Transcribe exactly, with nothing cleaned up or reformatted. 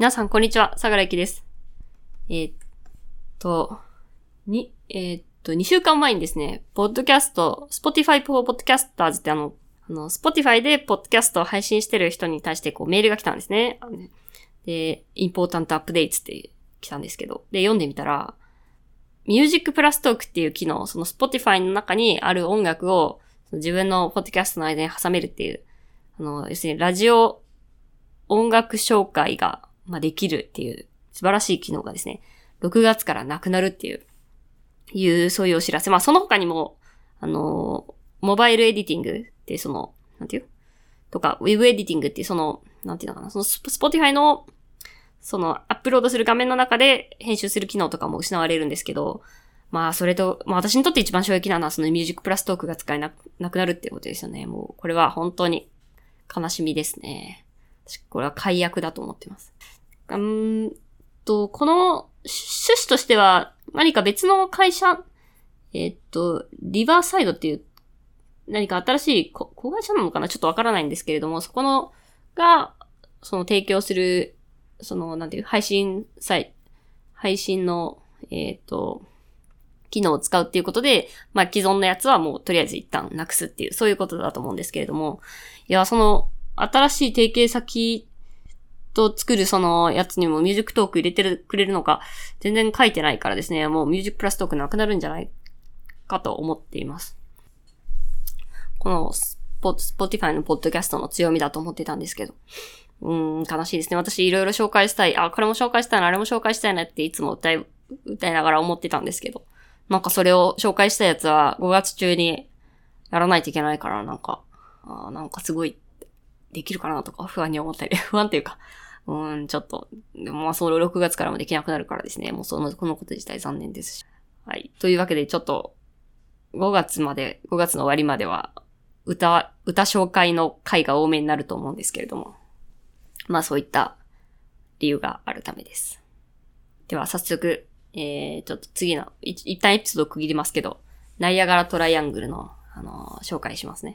皆さんこんにちは、相良ゆきです。えー、っと、に、えー、っと、にしゅうかんまえにですね、ポッドキャスト、Spotify for Podcasters ってあの、あの、Spotify でポッドキャストを配信してる人に対してこうメールが来たんですね。で、Important Updates って来たんですけど、で、読んでみたら、Music Plus Talk っていう機能、その Spotify の中にある音楽を自分のポッドキャストの間に挟めるっていう、あの、要するにラジオ音楽紹介が、まあ、できるっていう素晴らしい機能がですね、ろくがつからなくなるっていう、いう、そういうお知らせ。まあ、その他にも、あの、モバイルエディティングってその、なんていうとか、ウェブエディティングってその、なんていうのかな、その Spotify の、そのアップロードする画面の中で編集する機能とかも失われるんですけど、まあそれと、まあ私にとって一番衝撃なのはそのミュージックプラストークが使えなくなるっていうことですよね。もうこれは本当に悲しみですね。私これは解約だと思ってます。うーんと、この趣旨としては何か別の会社、えっと、リバーサイドっていう何か新しい子会社なのかなちょっとわからないんですけれども、そこのがその提供するその、なんていう、配信際、配信の、えっと、機能を使うっていうことで、まあ、既存のやつはもうとりあえず一旦なくすっていう、そういうことだと思うんですけれども、いや、その、新しい提携先と作るそのやつにもミュージックトーク入れてるくれるのか、全然書いてないからですね、もうミュージックプラストークなくなるんじゃないかと思っています。このスポ、スポティファイのポッドキャストの強みだと思ってたんですけど、うーん、悲しいですね。私いろいろ紹介したい。あ、これも紹介したいな、あれも紹介したいなっていつも歌い、歌いながら思ってたんですけど。なんかそれを紹介したやつはごがつ中にやらないといけないから、なんか、あなんかすごいできるかなとか不安に思ったり、不安っていうか、うーん、ちょっと、まあそのろくがつからもできなくなるからですね。もうその、このこと自体残念ですし。はい。というわけでちょっと、ごがつまで、ごがつの終わりまでは、歌、歌紹介の回が多めになると思うんですけれども。まあそういった理由があるためです。では早速、えー、ちょっと次の、一旦エピソードを区切りますけど、ナイアガラトライアングルの、あのー、紹介しますね。